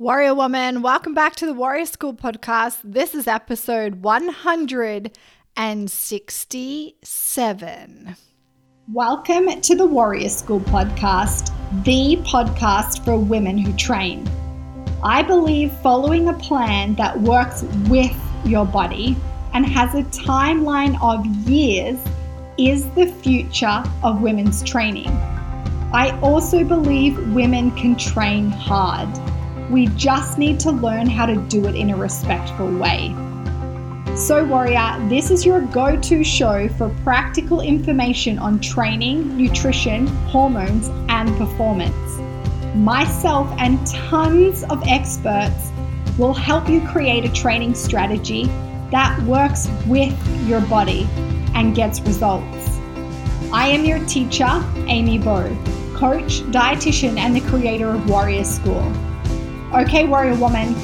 Warrior woman, welcome back to the Warrior School Podcast. This is episode 167. Welcome to the Warrior School Podcast, the podcast for women who train. I believe following a plan that works with your body and has a timeline of years is the future of women's training. I also believe women can train hard. We just need to learn how to do it in a respectful way. So Warrior, this is your go-to show for practical information on training, nutrition, hormones, and performance. Myself and tons of experts will help you create a training strategy that works with your body and gets results. I am your teacher, Amy Bowe, coach, dietitian, and the creator of Warrior School. Okay, warrior woman,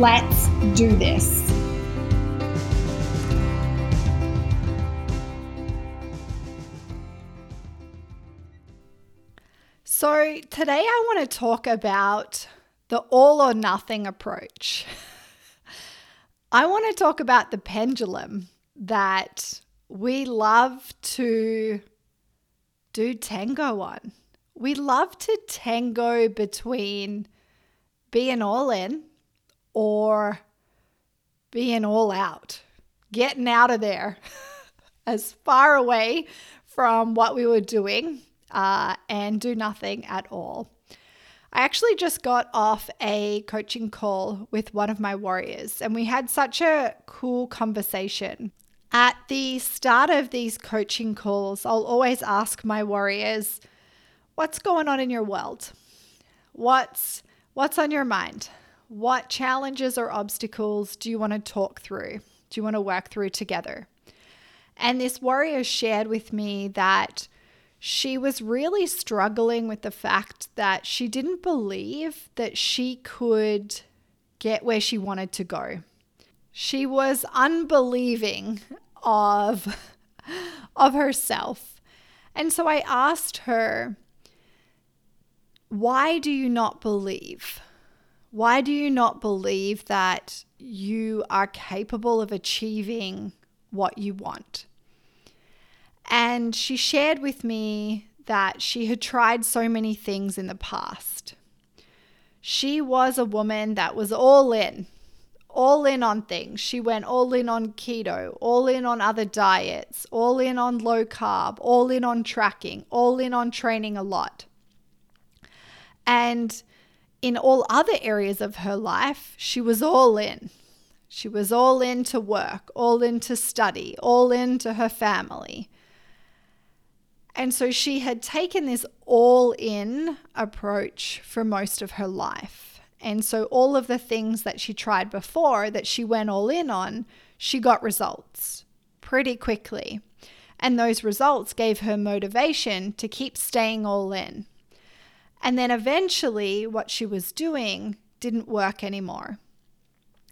let's do this. So today I want to talk about the all or nothing approach. I want to talk about the pendulum that we love to do tango on. We love to tango between being all in or being all out, getting out of there as far away from what we were doing and do nothing at all. I actually just got off a coaching call with one of my warriors, and we had such a cool conversation. At the start of these coaching calls, I'll always ask my warriors, what's going on in your world? What's on your mind? What challenges or obstacles do you want to talk through? Do you want to work through together? And this warrior shared with me that she was really struggling with the fact that she didn't believe that she could get where she wanted to go. She was unbelieving of herself. And so I asked her, why do you not believe? Why do you not believe that you are capable of achieving what you want? And she shared with me that she had tried so many things in the past. She was a woman that was all in on things. She went all in on keto, all in on other diets, all in on low carb, all in on tracking, all in on training a lot. And in all other areas of her life, she was all in. She was all in to work, all in to study, all in to her family. And so she had taken this all-in approach for most of her life. And so all of the things that she tried before that she went all in on, she got results pretty quickly. And those results gave her motivation to keep staying all in. And then eventually what she was doing didn't work anymore.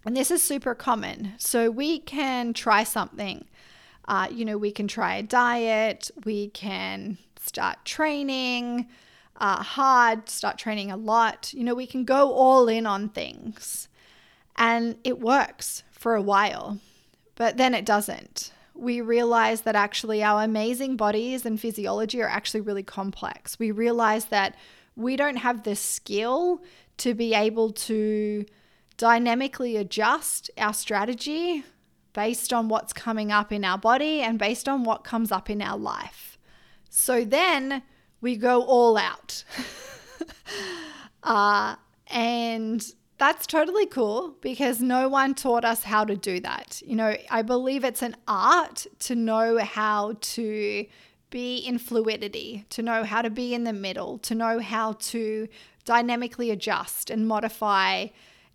And this is super common. So we can try something. We can try a diet. We can start training hard, start training a lot. We can go all in on things. And it works for a while, but then it doesn't. We realize that actually our amazing bodies and physiology are actually really complex. We realize that we don't have the skill to be able to dynamically adjust our strategy based on what's coming up in our body and based on what comes up in our life. So then we go all out. And that's totally cool because no one taught us how to do that. I believe it's an art to know how to be in fluidity, to know how to be in the middle, to know how to dynamically adjust and modify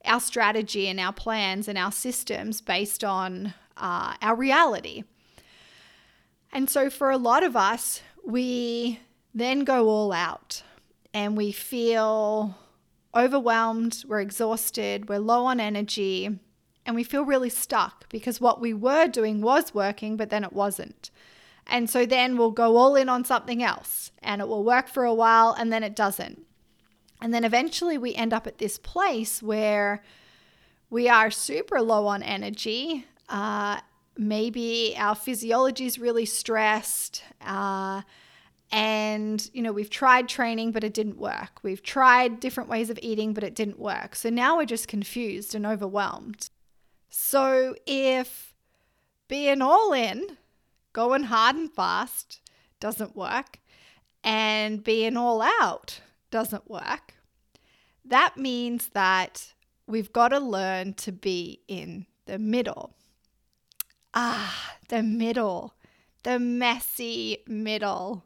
our strategy and our plans and our systems based on our reality. And so for a lot of us, we then go all out and we feel overwhelmed, we're exhausted, we're low on energy, and we feel really stuck because what we were doing was working, but then it wasn't. And so then we'll go all in on something else and it will work for a while and then it doesn't. And then eventually we end up at this place where we are super low on energy. Maybe our physiology is really stressed. And, you know, we've tried training, but it didn't work. We've tried different ways of eating, but it didn't work. So now we're just confused and overwhelmed. So if being all in, going hard and fast doesn't work, and being all out doesn't work, that means that we've got to learn to be in the middle. The middle, the messy middle.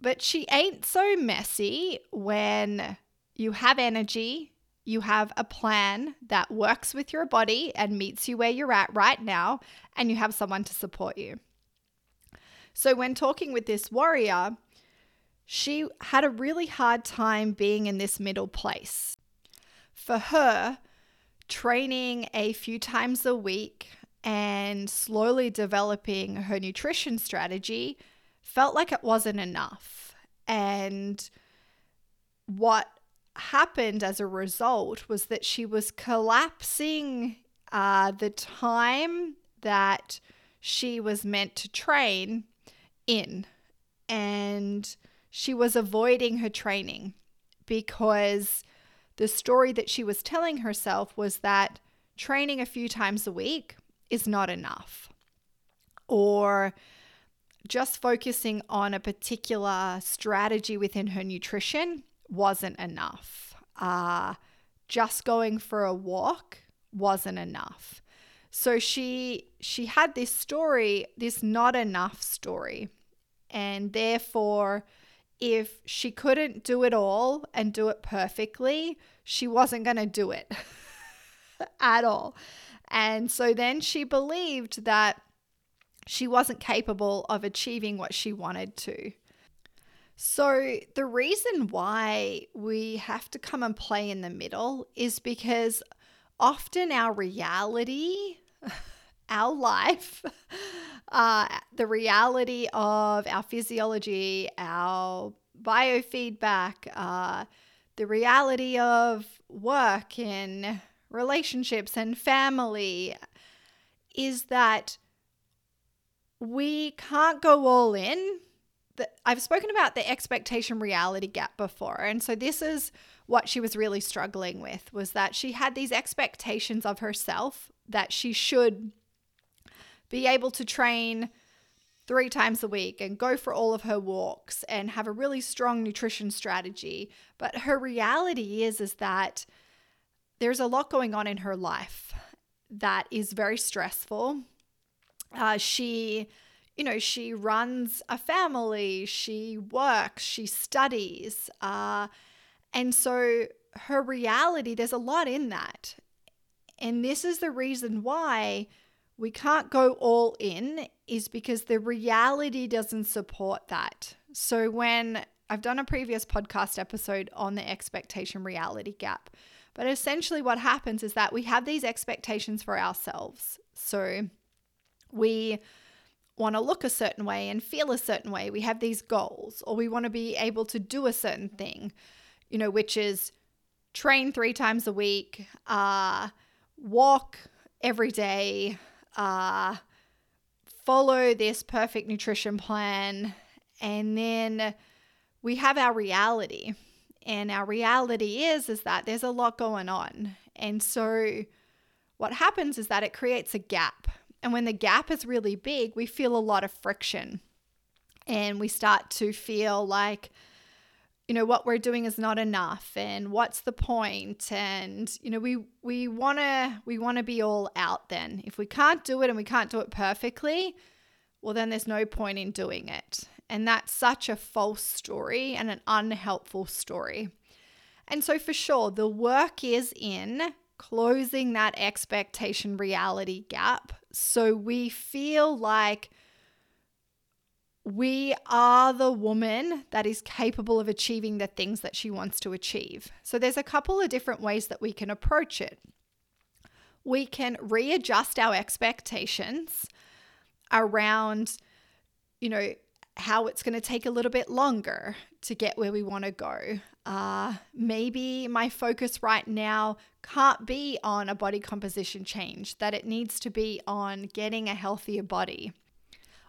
But she ain't so messy when you have energy, you have a plan that works with your body and meets you where you're at right now, and you have someone to support you. So when talking with this warrior, she had a really hard time being in this middle place. For her, training a few times a week and slowly developing her nutrition strategy felt like it wasn't enough. And what happened as a result was that she was collapsing the time that she was meant to train in. And she was avoiding her training because the story that she was telling herself was that training a few times a week is not enough, or just focusing on a particular strategy within her nutrition wasn't enough. Just going for a walk wasn't enough. So she had this story, this not enough story, and therefore, if she couldn't do it all and do it perfectly, she wasn't going to do it at all. And so then she believed that she wasn't capable of achieving what she wanted to. So the reason why we have to come and play in the middle is because often our reality, our life, the reality of our physiology, our biofeedback, the reality of work and relationships and family is that we can't go all in. I've spoken about the expectation reality gap before. And so this is what she was really struggling with, was that she had these expectations of herself that she should be able to train 3 times a week and go for all of her walks and have a really strong nutrition strategy. But her reality is that there's a lot going on in her life that is very stressful. She runs a family, she works, she studies. And so her reality, there's a lot in that. And this is the reason why we can't go all in, is because the reality doesn't support that. So when I've done a previous podcast episode on the expectation reality gap, but essentially what happens is that we have these expectations for ourselves. So we want to look a certain way and feel a certain way. We have these goals, or we want to be able to do a certain thing, you know, which is train 3 times a week, walk every day, follow this perfect nutrition plan. And then we have our reality. And our reality is that there's a lot going on. And so what happens is that it creates a gap. And when the gap is really big, we feel a lot of friction. And we start to feel like, you know, what we're doing is not enough, and what's the point? And, you know, we wanna be all out then. If we can't do it and we can't do it perfectly, well, then there's no point in doing it. And that's such a false story and an unhelpful story. And so for sure, the work is in closing that expectation reality gap, so we feel like we are the woman that is capable of achieving the things that she wants to achieve. So there's a couple of different ways that we can approach it. We can readjust our expectations around, you know, how it's going to take a little bit longer to get where we want to go. Maybe my focus right now can't be on a body composition change, that it needs to be on getting a healthier body.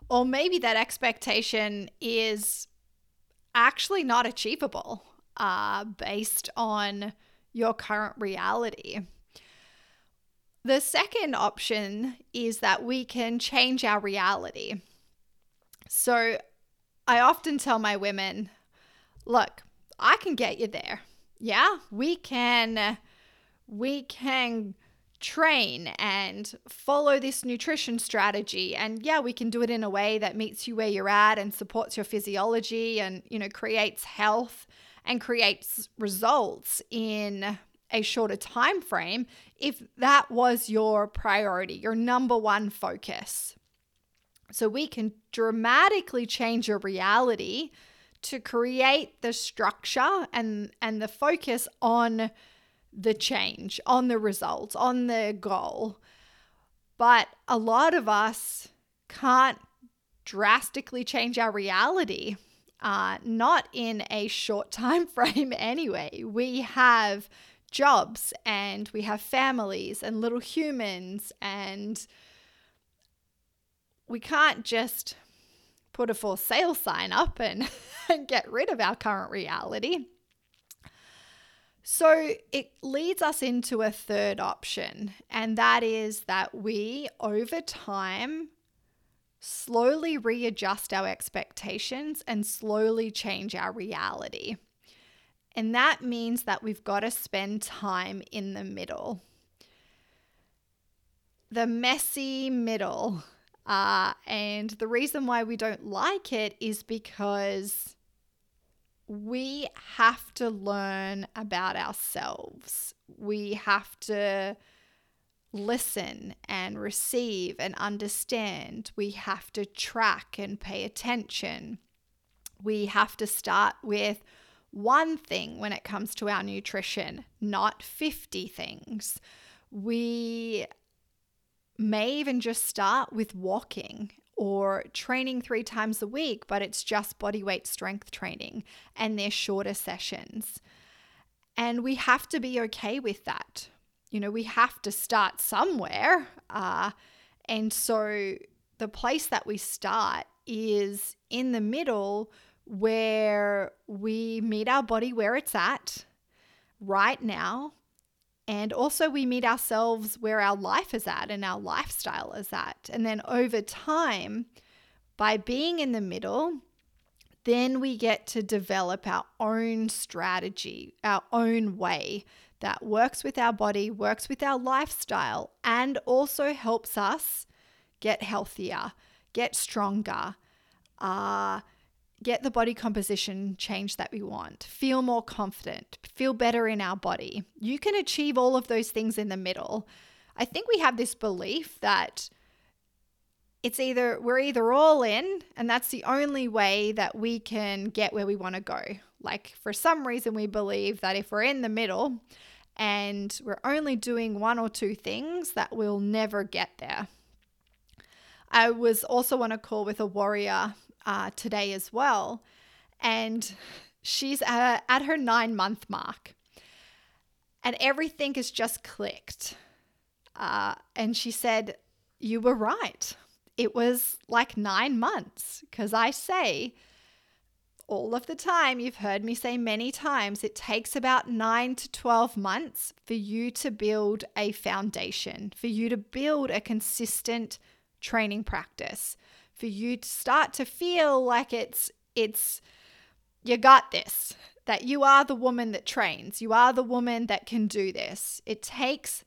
Or maybe that expectation is actually not achievable based on your current reality. The second option is that we can change our reality. So I often tell my women, look, I can get you there. Yeah, we can train and follow this nutrition strategy. And yeah, we can do it in a way that meets you where you're at and supports your physiology and, creates health and creates results in a shorter time frame if that was your priority, your number one focus. So we can dramatically change your reality to create the structure and the focus on the change, on the results, on the goal. But a lot of us can't drastically change our reality, not in a short time frame anyway. We have jobs and we have families and little humans, and we can't just put a for sale sign up and get rid of our current reality. So it leads us into a third option, and that is that we, over time, slowly readjust our expectations and slowly change our reality. And that means that we've got to spend time in the middle. The messy middle. And the reason why we don't like it is because we have to learn about ourselves. We have to listen and receive and understand. We have to track and pay attention. We have to start with one thing when it comes to our nutrition, not 50 things. We may even just start with walking or training 3 times a week, but it's just body weight strength training and they're shorter sessions. And we have to be okay with that. We have to start somewhere. And so the place that we start is in the middle, where we meet our body where it's at right now. And also we meet ourselves where our life is at and our lifestyle is at. And then over time, by being in the middle, then we get to develop our own strategy, our own way that works with our body, works with our lifestyle, and also helps us get healthier, get stronger, get the body composition change that we want, feel more confident, feel better in our body. You can achieve all of those things in the middle. I think we have this belief that it's either we're either all in, and that's the only way that we can get where we want to go. Like, for some reason, we believe that if we're in the middle and we're only doing 1 or 2 things, that we'll never get there. I was also on a call with a warrior today as well, and she's at her 9-month mark, and everything has just clicked, and she said, you were right, it was like 9 months, because I say all of the time, you've heard me say many times, it takes about 9 to 12 months for you to build a foundation, for you to build a consistent training practice, for you to start to feel like it's you got this, that you are the woman that trains, you are the woman that can do this. It takes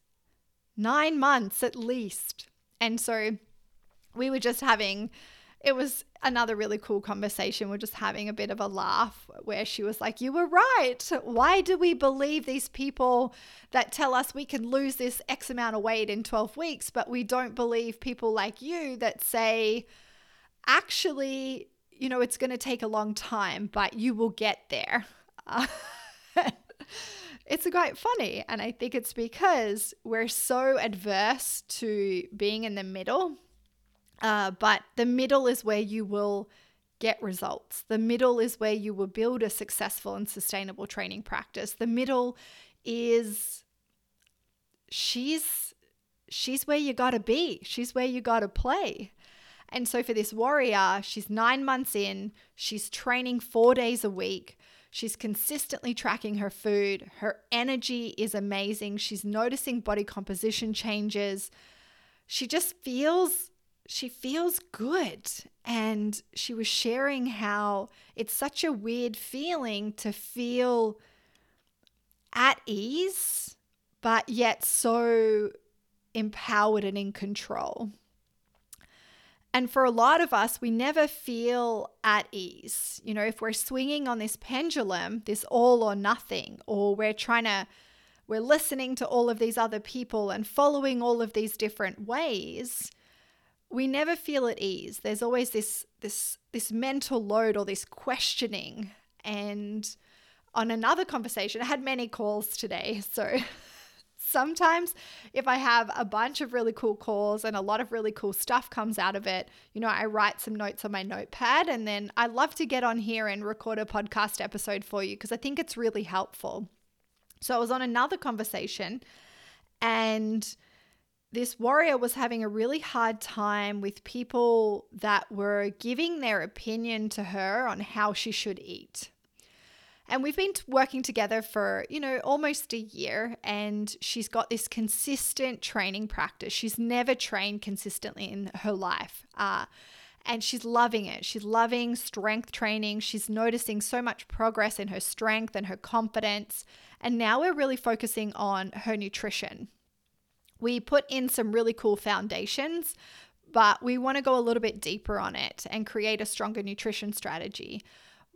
9 months at least. And so we were just having, it was another really cool conversation. We're just having a bit of a laugh where she was like, you were right. Why do we believe these people that tell us we can lose this X amount of weight in 12 weeks, but we don't believe people like you that say, actually, it's going to take a long time, but you will get there. It's quite funny. And I think it's because we're so adverse to being in the middle, but the middle is where you will get results. The middle is where you will build a successful and sustainable training practice. The middle is she's where you got to be. She's where you got to play. And so for this warrior, she's 9 months in, she's training 4 days a week. She's consistently tracking her food. Her energy is amazing. She's noticing body composition changes. She feels good. And she was sharing how it's such a weird feeling to feel at ease, but yet so empowered and in control. And for a lot of us, we never feel at ease. You know, if we're swinging on this pendulum, this all or nothing, or we're listening to all of these other people and following all of these different ways, we never feel at ease. There's always this mental load or this questioning. And on another conversation, I had many calls today, so sometimes if I have a bunch of really cool calls and a lot of really cool stuff comes out of it, you know, I write some notes on my notepad, and then I love to get on here and record a podcast episode for you because I think it's really helpful. So I was on another conversation, and this warrior was having a really hard time with people that were giving their opinion to her on how she should eat. And we've been working together for, you know, almost a year, and she's got this consistent training practice. She's never trained consistently in her life, and she's loving it. She's loving strength training. She's noticing so much progress in her strength and her confidence. And now we're really focusing on her nutrition. We put in some really cool foundations, but we want to go a little bit deeper on it and create a stronger nutrition strategy.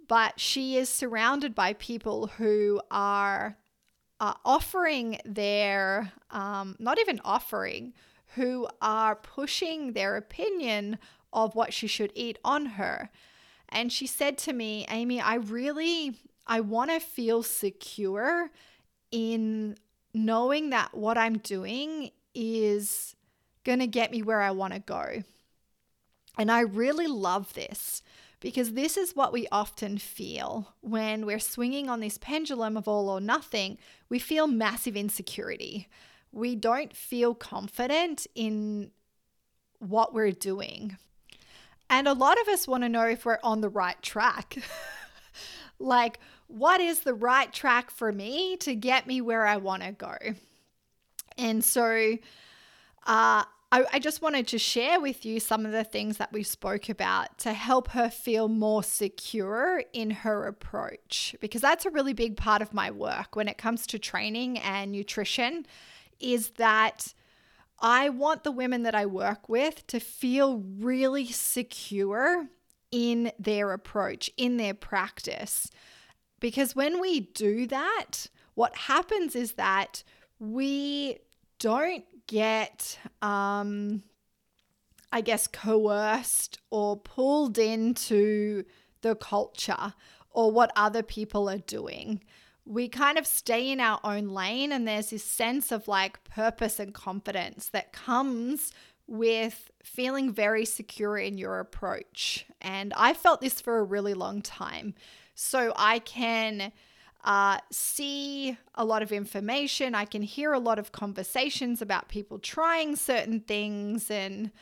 But she is surrounded by people who are offering their, not even offering, who are pushing their opinion of what she should eat on her. And she said to me, Amy, I want to feel secure in knowing that what I'm doing is going to get me where I want to go. And I really love this, because this is what we often feel when we're swinging on this pendulum of all or nothing. We feel massive insecurity. We don't feel confident in what we're doing. And a lot of us want to know if we're on the right track. Like, what is the right track for me to get me where I want to go? And so, I just wanted to share with you some of the things that we spoke about to help her feel more secure in her approach, because that's a really big part of my work when it comes to training and nutrition, is that I want the women that I work with to feel really secure in their approach, in their practice. Because when we do that, what happens is that we don't get, I guess, coerced or pulled into the culture or what other people are doing. We kind of stay in our own lane, and there's this sense of like purpose and confidence that comes with feeling very secure in your approach. And I felt this for a really long time. So I can see a lot of information. I can hear a lot of conversations about people trying certain things, and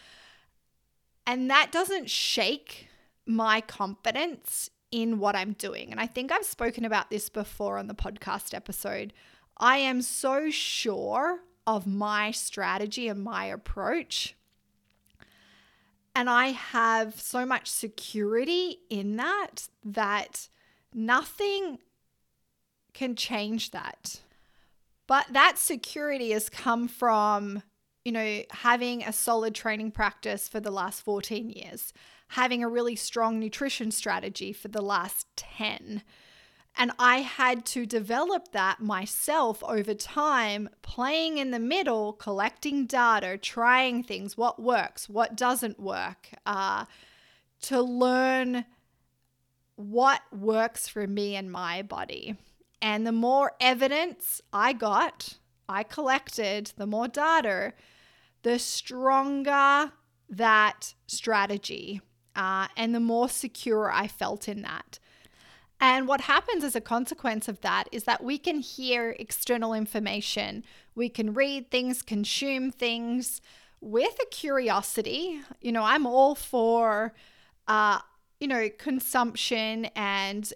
that doesn't shake my confidence in what I'm doing. And I think I've spoken about this before on the podcast episode. I am so sure of my strategy and my approach, and I have so much security in that nothing can change that. But that security has come from, you know, having a solid training practice for the last 14 years, having a really strong nutrition strategy for the last 10. And I had to develop that myself over time, playing in the middle, collecting data, trying things, what works, what doesn't work, to learn what works for me and my body. And the more evidence I collected, the more data, the stronger that strategy and the more secure I felt in that. And what happens as a consequence of that is that we can hear external information. We can read things, consume things with a curiosity. You know, I'm all for, consumption and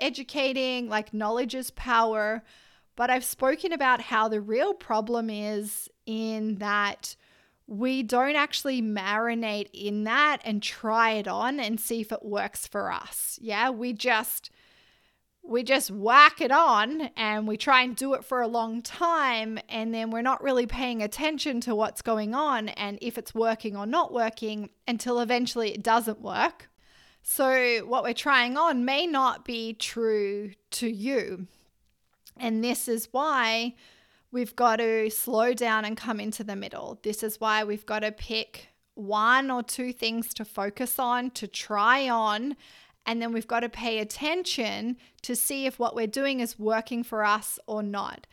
educating, like knowledge is power. But I've spoken about how the real problem is in that we don't actually marinate in that and try it on and see if it works for us. Yeah, we just whack it on and we try and do it for a long time, and then we're not really paying attention to what's going on and if it's working or not working until eventually it doesn't work. So what we're trying on may not be true to you. And this is why we've got to slow down and come into the middle. This is why we've got to pick one or two things to focus on, to try on, and then we've got to pay attention to see if what we're doing is working for us or not.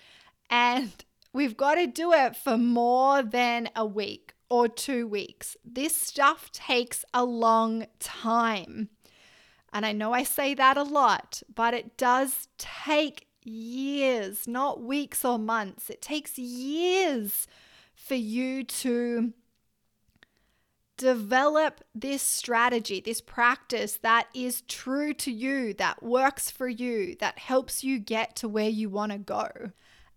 And we've got to do it for more than a week or 2 weeks. This stuff takes a long time. And I know I say that a lot, but it does take years, not weeks or months. It takes years for you to develop this strategy, this practice that is true to you, that works for you, that helps you get to where you want to go.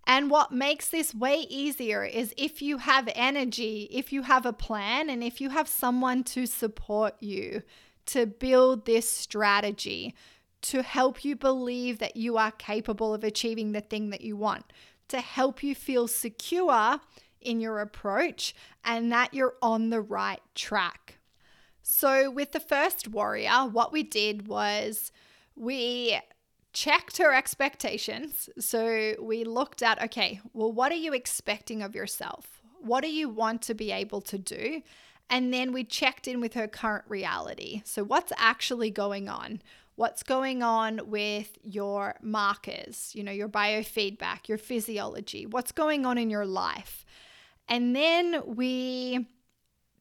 And what makes this way easier is if you have energy, if you have a plan, and if you have someone to support you to build this strategy, to help you believe that you are capable of achieving the thing that you want, to help you feel secure in your approach and that you're on the right track. So with the first warrior, what we did was we checked her expectations. So we looked at, okay, well, what are you expecting of yourself? What do you want to be able to do? And then we checked in with her current reality. So what's actually going on? What's going on with your markers, you know, your biofeedback, your physiology, what's going on in your life? And then we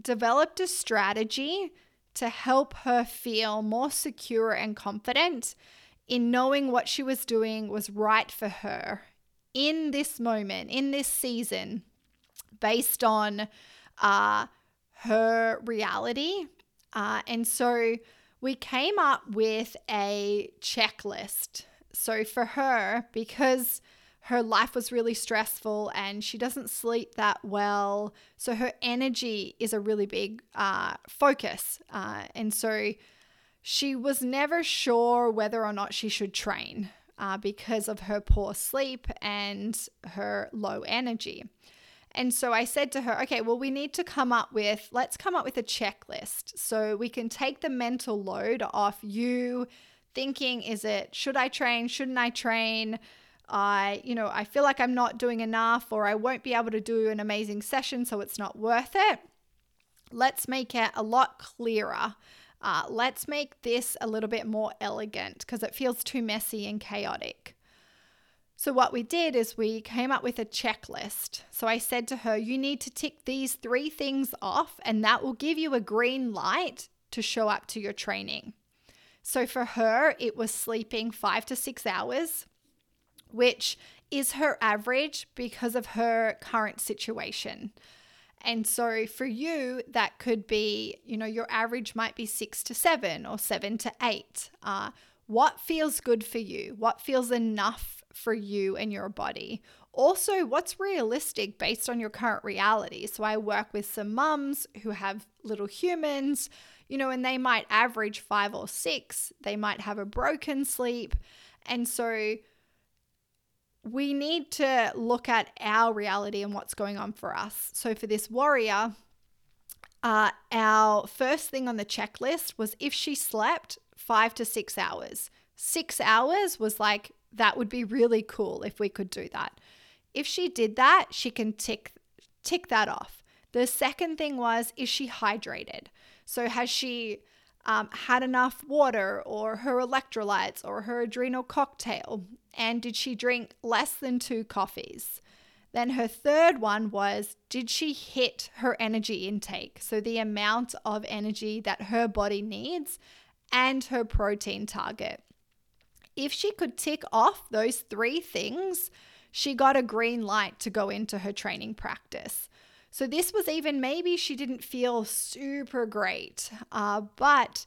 developed a strategy to help her feel more secure and confident in knowing what she was doing was right for her in this moment, in this season, based on her reality. And so we came up with a checklist. So for her, because her life was really stressful and she doesn't sleep that well, so her energy is a really big focus. And so she was never sure whether or not she should train because of her poor sleep and her low energy. And so I said to her, okay, well, let's come up with a checklist so we can take the mental load off you thinking, should I train? Shouldn't I train? I feel like I'm not doing enough, or I won't be able to do an amazing session, so it's not worth it. Let's make it a lot clearer. Let's make this a little bit more elegant because it feels too messy and chaotic. So what we did is we came up with a checklist. So I said to her, you need to tick these 3 things off and that will give you a green light to show up to your training. So for her, it was sleeping 5 to 6 hours, which is her average because of her current situation. And so for you, that could be, you know, your average might be 6 to 7 or 7 to 8. What feels good for you? What feels enough for you and your body? Also, what's realistic based on your current reality? So I work with some mums who have little humans, you know, and they might average 5 or 6. They might have a broken sleep. And so we need to look at our reality and what's going on for us. So for this warrior, our first thing on the checklist was if she slept 5 to 6 hours. 6 hours was like, that would be really cool if we could do that. If she did that, she can tick that off. The second thing was, is she hydrated? So has she had enough water or her electrolytes or her adrenal cocktail? And did she drink less than 2 coffees? Then her third one was, did she hit her energy intake? So the amount of energy that her body needs and her protein target. If she could tick off those three things, she got a green light to go into her training practice. So this was even maybe she didn't feel super great, but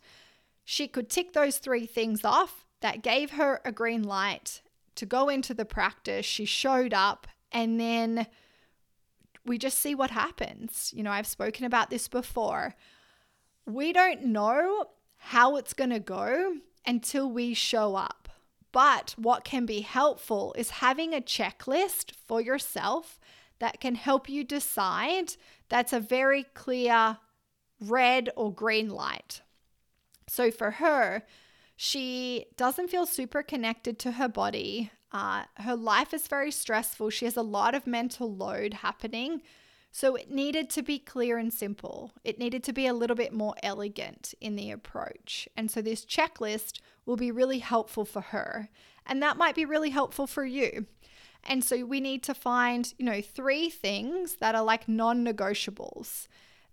she could tick those three things off. That gave her a green light to go into the practice. She showed up, and then we just see what happens. You know, I've spoken about this before. We don't know how it's going to go until we show up. But what can be helpful is having a checklist for yourself that can help you decide. That's a very clear red or green light. So for her, she doesn't feel super connected to her body. Her life is very stressful. She has a lot of mental load happening. So it needed to be clear and simple. It needed to be a little bit more elegant in the approach. And so this checklist will be really helpful for her. And that might be really helpful for you. And so we need to find, you know, three things that are like non-negotiables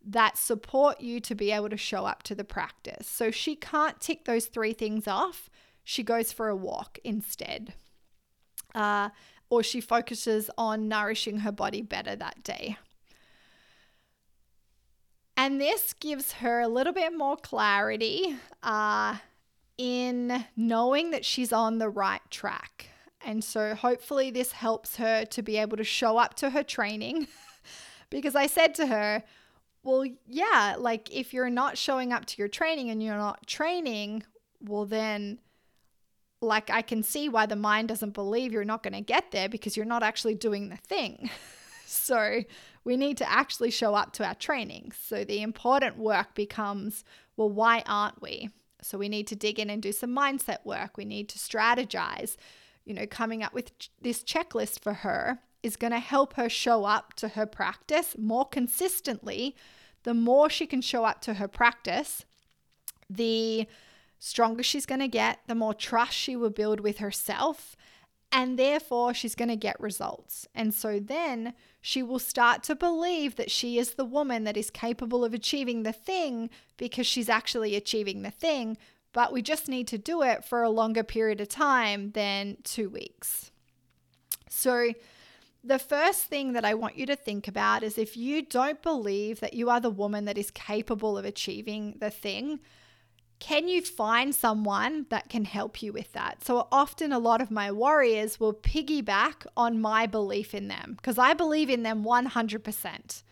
that support you to be able to show up to the practice. So she can't tick those three things off. She goes for a walk instead. Or she focuses on nourishing her body better that day. And this gives her a little bit more clarity in knowing that she's on the right track. And so hopefully this helps her to be able to show up to her training because I said to her, well, yeah, like if you're not showing up to your training and you're not training, well then, like I can see why the mind doesn't believe you're not going to get there because you're not actually doing the thing. So we need to actually show up to our training. So the important work becomes, well, why aren't we? So we need to dig in and do some mindset work. We need to strategize. You know, coming up with this checklist for her is going to help her show up to her practice more consistently. The more she can show up to her practice, the stronger she's going to get, the more trust she will build with herself, and therefore she's going to get results. And so then she will start to believe that she is the woman that is capable of achieving the thing because she's actually achieving the thing, but we just need to do it for a longer period of time than 2 weeks. So the first thing that I want you to think about is if you don't believe that you are the woman that is capable of achieving the thing, can you find someone that can help you with that? So often a lot of my warriors will piggyback on my belief in them because I believe in them 100%.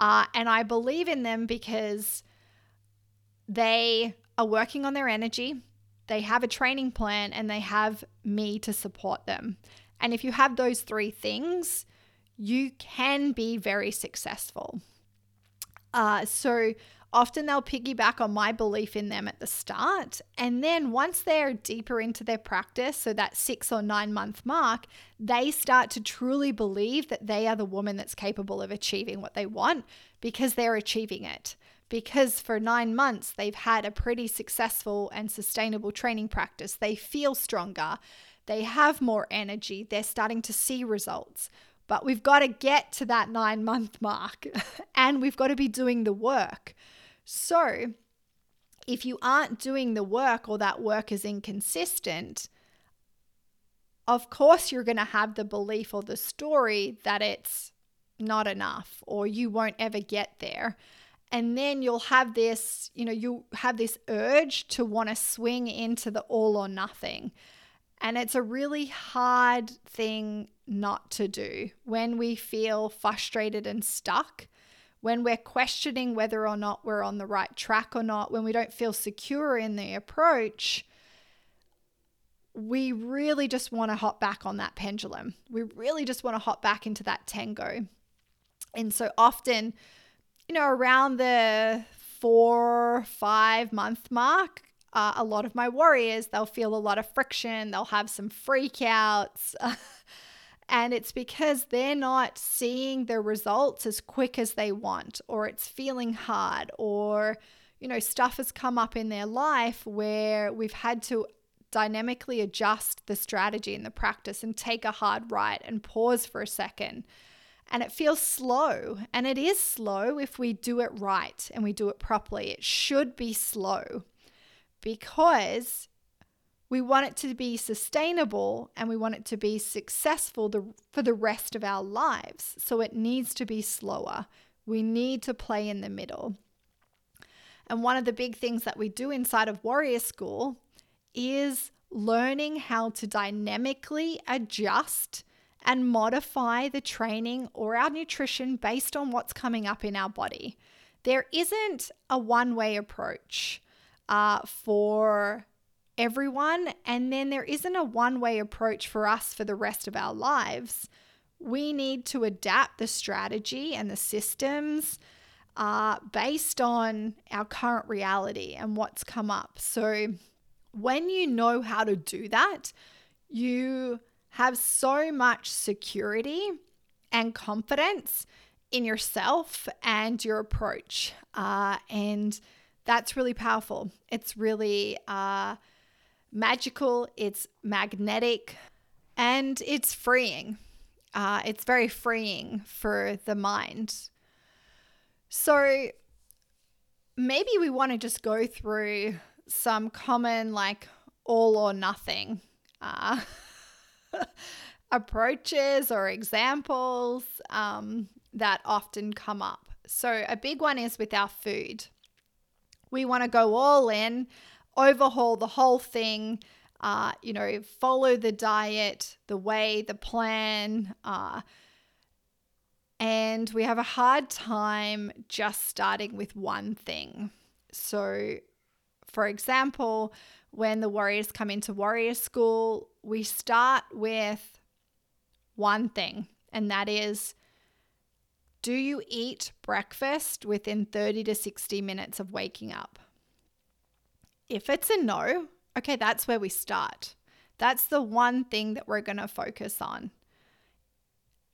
And I believe in them because they are working on their energy, they have a training plan, and they have me to support them. And if you have those three things, you can be very successful. So often they'll piggyback on my belief in them at the start. And then once they're deeper into their practice, so that 6 or 9 month mark, they start to truly believe that they are the woman that's capable of achieving what they want because they're achieving it. Because for 9 months, they've had a pretty successful and sustainable training practice. They feel stronger. They have more energy. They're starting to see results. But we've got to get to that 9 month mark and we've got to be doing the work. So if you aren't doing the work or that work is inconsistent, of course you're going to have the belief or the story that it's not enough or you won't ever get there. And then you'll have this, you know, you'll have this urge to want to swing into the all or nothing. And it's a really hard thing not to do when we feel frustrated and stuck, when we're questioning whether or not we're on the right track or not, when we don't feel secure in the approach, we really just want to hop back on that pendulum. We really just want to hop back into that tango. And so often, you know, around the 4 or 5 month mark, a lot of my warriors, they'll feel a lot of friction. They'll have some freakouts. And it's because they're not seeing the results as quick as they want, or it's feeling hard, or, you know, stuff has come up in their life where we've had to dynamically adjust the strategy and the practice and take a hard right and pause for a second and it feels slow, and it is slow if we do it right and we do it properly. It should be slow because we want it to be sustainable and we want it to be successful for the rest of our lives. So it needs to be slower. We need to play in the middle. And one of the big things that we do inside of Warrior School is learning how to dynamically adjust and modify the training or our nutrition based on what's coming up in our body. There isn't a one-way approach for everyone, and then there isn't a one-way approach for us for the rest of our lives. We need to adapt the strategy and the systems based on our current reality and what's come up. So when you know how to do that, you have so much security and confidence in yourself and your approach. And that's really powerful. It's really magical. It's magnetic, and it's freeing. It's very freeing for the mind. So maybe we want to just go through some common like all or nothing approaches or examples that often come up. So a big one is with our food. We want to go all in, overhaul the whole thing, follow the diet, the way, the plan, and we have a hard time just starting with one thing. So for example, when the warriors come into Warrior School, we start with one thing, and that is, do you eat breakfast within 30 to 60 minutes of waking up? If it's a no, okay, that's where we start. That's the one thing that we're going to focus on.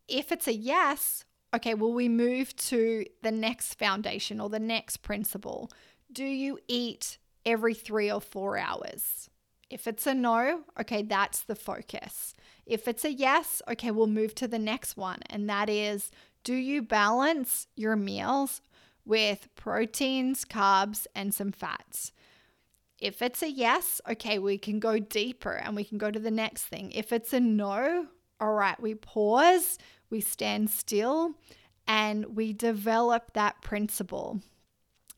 If it's a yes, okay, well, we move to the next foundation or the next principle. Do you eat every 3 or 4 hours? If it's a no, okay, that's the focus. If it's a yes, okay, we'll move to the next one. And that is, do you balance your meals with proteins, carbs, and some fats? If it's a yes, okay, we can go deeper and we can go to the next thing. If it's a no, all right, we pause, we stand still, and we develop that principle.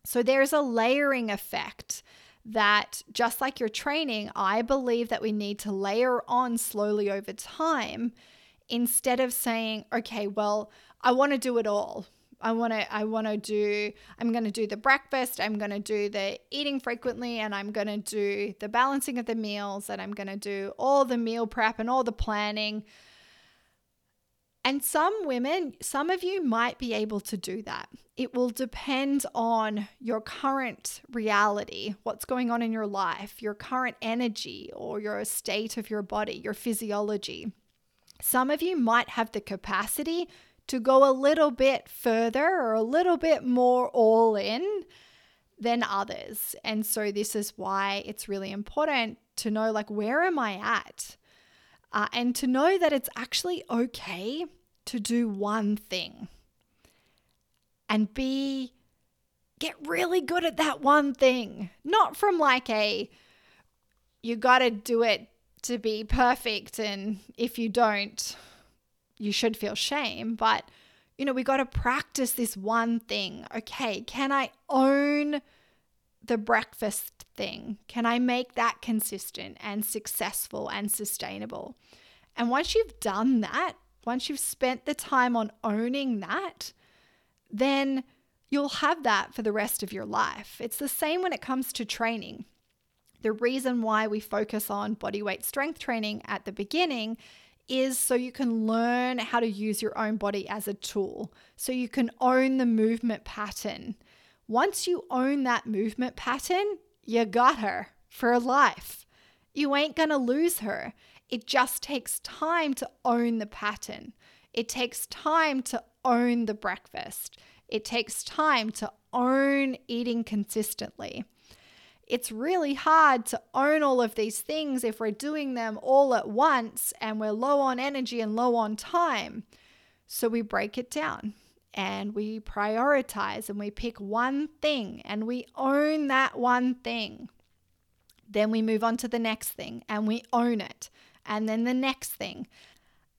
So there's a layering effect that, just like your training, I believe that we need to layer on slowly over time instead of saying, okay, well, I want to do it all. I'm going to do the breakfast, I'm going to do the eating frequently, and I'm going to do the balancing of the meals, and I'm going to do all the meal prep and all the planning. And some of you might be able to do that. It will depend on your current reality, what's going on in your life, your current energy or your state of your body, your physiology. Some of you might have the capacity to go a little bit further or a little bit more all in than others. And so this is why it's really important to know, like, where am I at? And to know that it's actually okay to do one thing and get really good at that one thing. Not from like you got to do it to be perfect, and if you don't, you should feel shame, but we got to practice this one thing. Okay, can I own the breakfast thing? Can I make that consistent and successful and sustainable? And once you've done that, once you've spent the time on owning that, then you'll have that for the rest of your life. It's the same when it comes to training. The reason why we focus on bodyweight strength training at the beginning is so you can learn how to use your own body as a tool, so you can own the movement pattern. Once you own that movement pattern, you got her for life. You ain't going to lose her. It just takes time to own the pattern. It takes time to own the breakfast. It takes time to own eating consistently. It's really hard to own all of these things if we're doing them all at once and we're low on energy and low on time. So we break it down and we prioritize and we pick one thing and we own that one thing. Then we move on to the next thing and we own it. And then the next thing.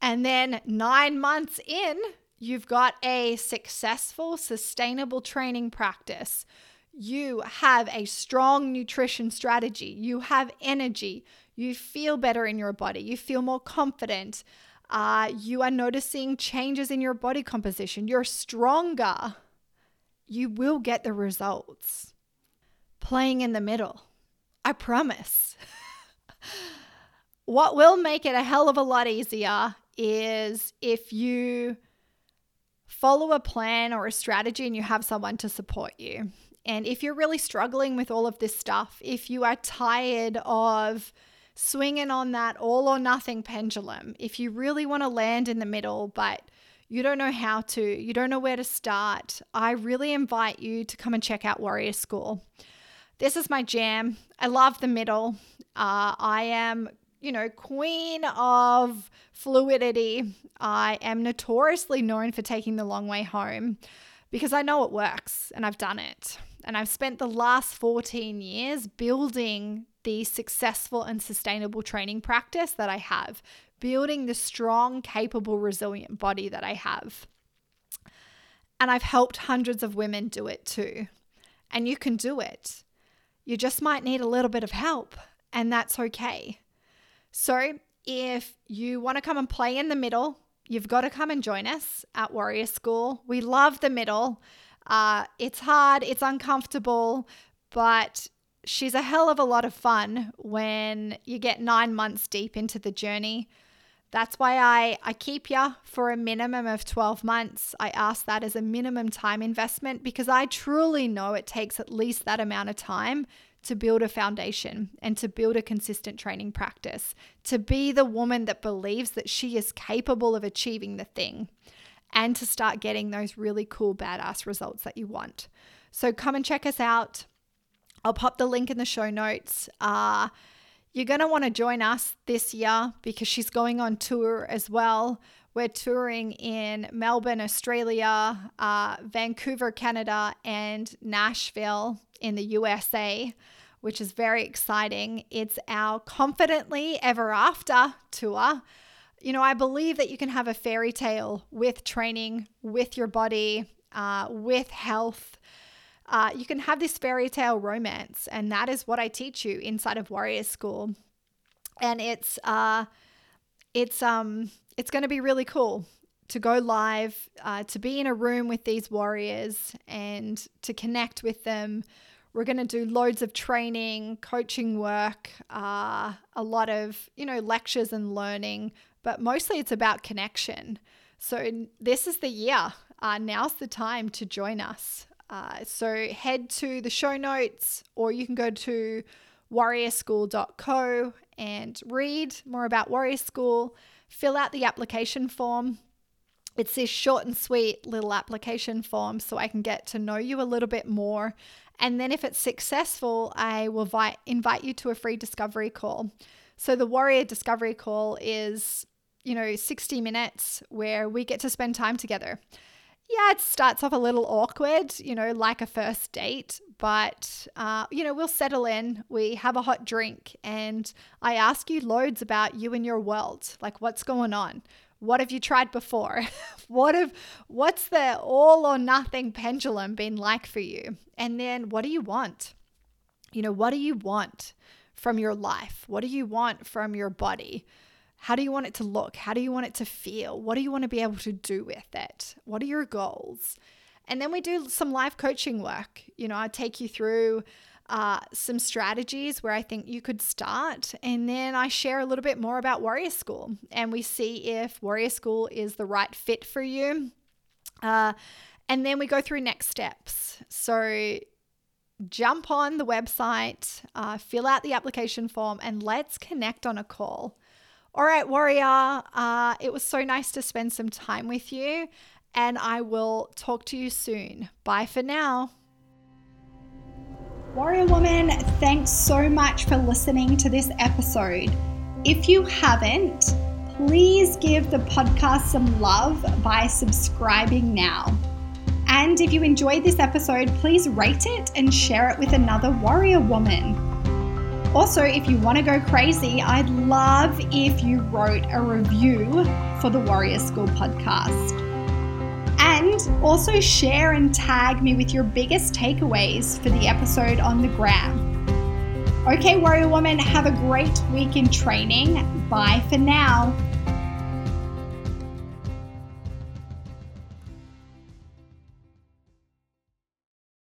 And then 9 months in, you've got a successful, sustainable training practice. You have a strong nutrition strategy. You have energy. You feel better in your body. You feel more confident. You are noticing changes in your body composition. You're stronger. You will get the results. Playing in the middle. I promise. What will make it a hell of a lot easier is if you follow a plan or a strategy and you have someone to support you. And if you're really struggling with all of this stuff, if you are tired of swinging on that all or nothing pendulum, if you really want to land in the middle, but you don't know how to, you don't know where to start, I really invite you to come and check out Warrior School. This is my jam. I love the middle. I am queen of fluidity. I am notoriously known for taking the long way home because I know it works and I've done it. And I've spent the last 14 years building the successful and sustainable training practice that I have, building the strong, capable, resilient body that I have. And I've helped hundreds of women do it too. And you can do it. You just might need a little bit of help, and that's okay. So if you want to come and play in the middle, you've got to come and join us at Warrior School. We love the middle. It's hard, it's uncomfortable, but she's a hell of a lot of fun when you get 9 months deep into the journey. That's why I keep you for a minimum of 12 months. I ask that as a minimum time investment because I truly know it takes at least that amount of time to build a foundation and to build a consistent training practice, to be the woman that believes that she is capable of achieving the thing and to start getting those really cool, badass results that you want. So come and check us out. I'll pop the link in the show notes. You're going to want to join us this year because she's going on tour as well. We're touring in Melbourne, Australia, Vancouver, Canada, and Nashville in the USA, which is very exciting. It's our Confidently Ever After tour. I believe that you can have a fairy tale with training, with your body, with health. You can have this fairy tale romance, and that is what I teach you inside of Warrior School. And it's going to be really cool to go live, to be in a room with these warriors and to connect with them. We're going to do loads of training, coaching work, a lot of, lectures and learning, but mostly it's about connection. So this is the year. Now's the time to join us. So head to the show notes, or you can go to warriorschool.co and read more about Warrior School. Fill out the application form. It's this short and sweet little application form so I can get to know you a little bit more. And then if it's successful, I will invite you to a free discovery call. So the Warrior Discovery Call is, 60 minutes where we get to spend time together. Yeah, it starts off a little awkward, like a first date, but, we'll settle in. We have a hot drink and I ask you loads about you and your world, like what's going on? What have you tried before? What's the all or nothing pendulum been like for you? And then what do you want? What do you want from your life? What do you want from your body? How do you want it to look? How do you want it to feel? What do you want to be able to do with it? What are your goals? And then we do some live coaching work. I take you through some strategies where I think you could start. And then I share a little bit more about Warrior School and we see if Warrior School is the right fit for you. And then we go through next steps. So jump on the website, fill out the application form, and let's connect on a call. All right, Warrior, it was so nice to spend some time with you, and I will talk to you soon. Bye for now. Warrior Woman, thanks so much for listening to this episode. If you haven't, please give the podcast some love by subscribing now. And if you enjoyed this episode, please rate it and share it with another warrior woman. Also, if you want to go crazy, I'd love if you wrote a review for the Warrior School podcast. And also share and tag me with your biggest takeaways for the episode on the gram. Okay, warrior woman, have a great week in training. Bye for now.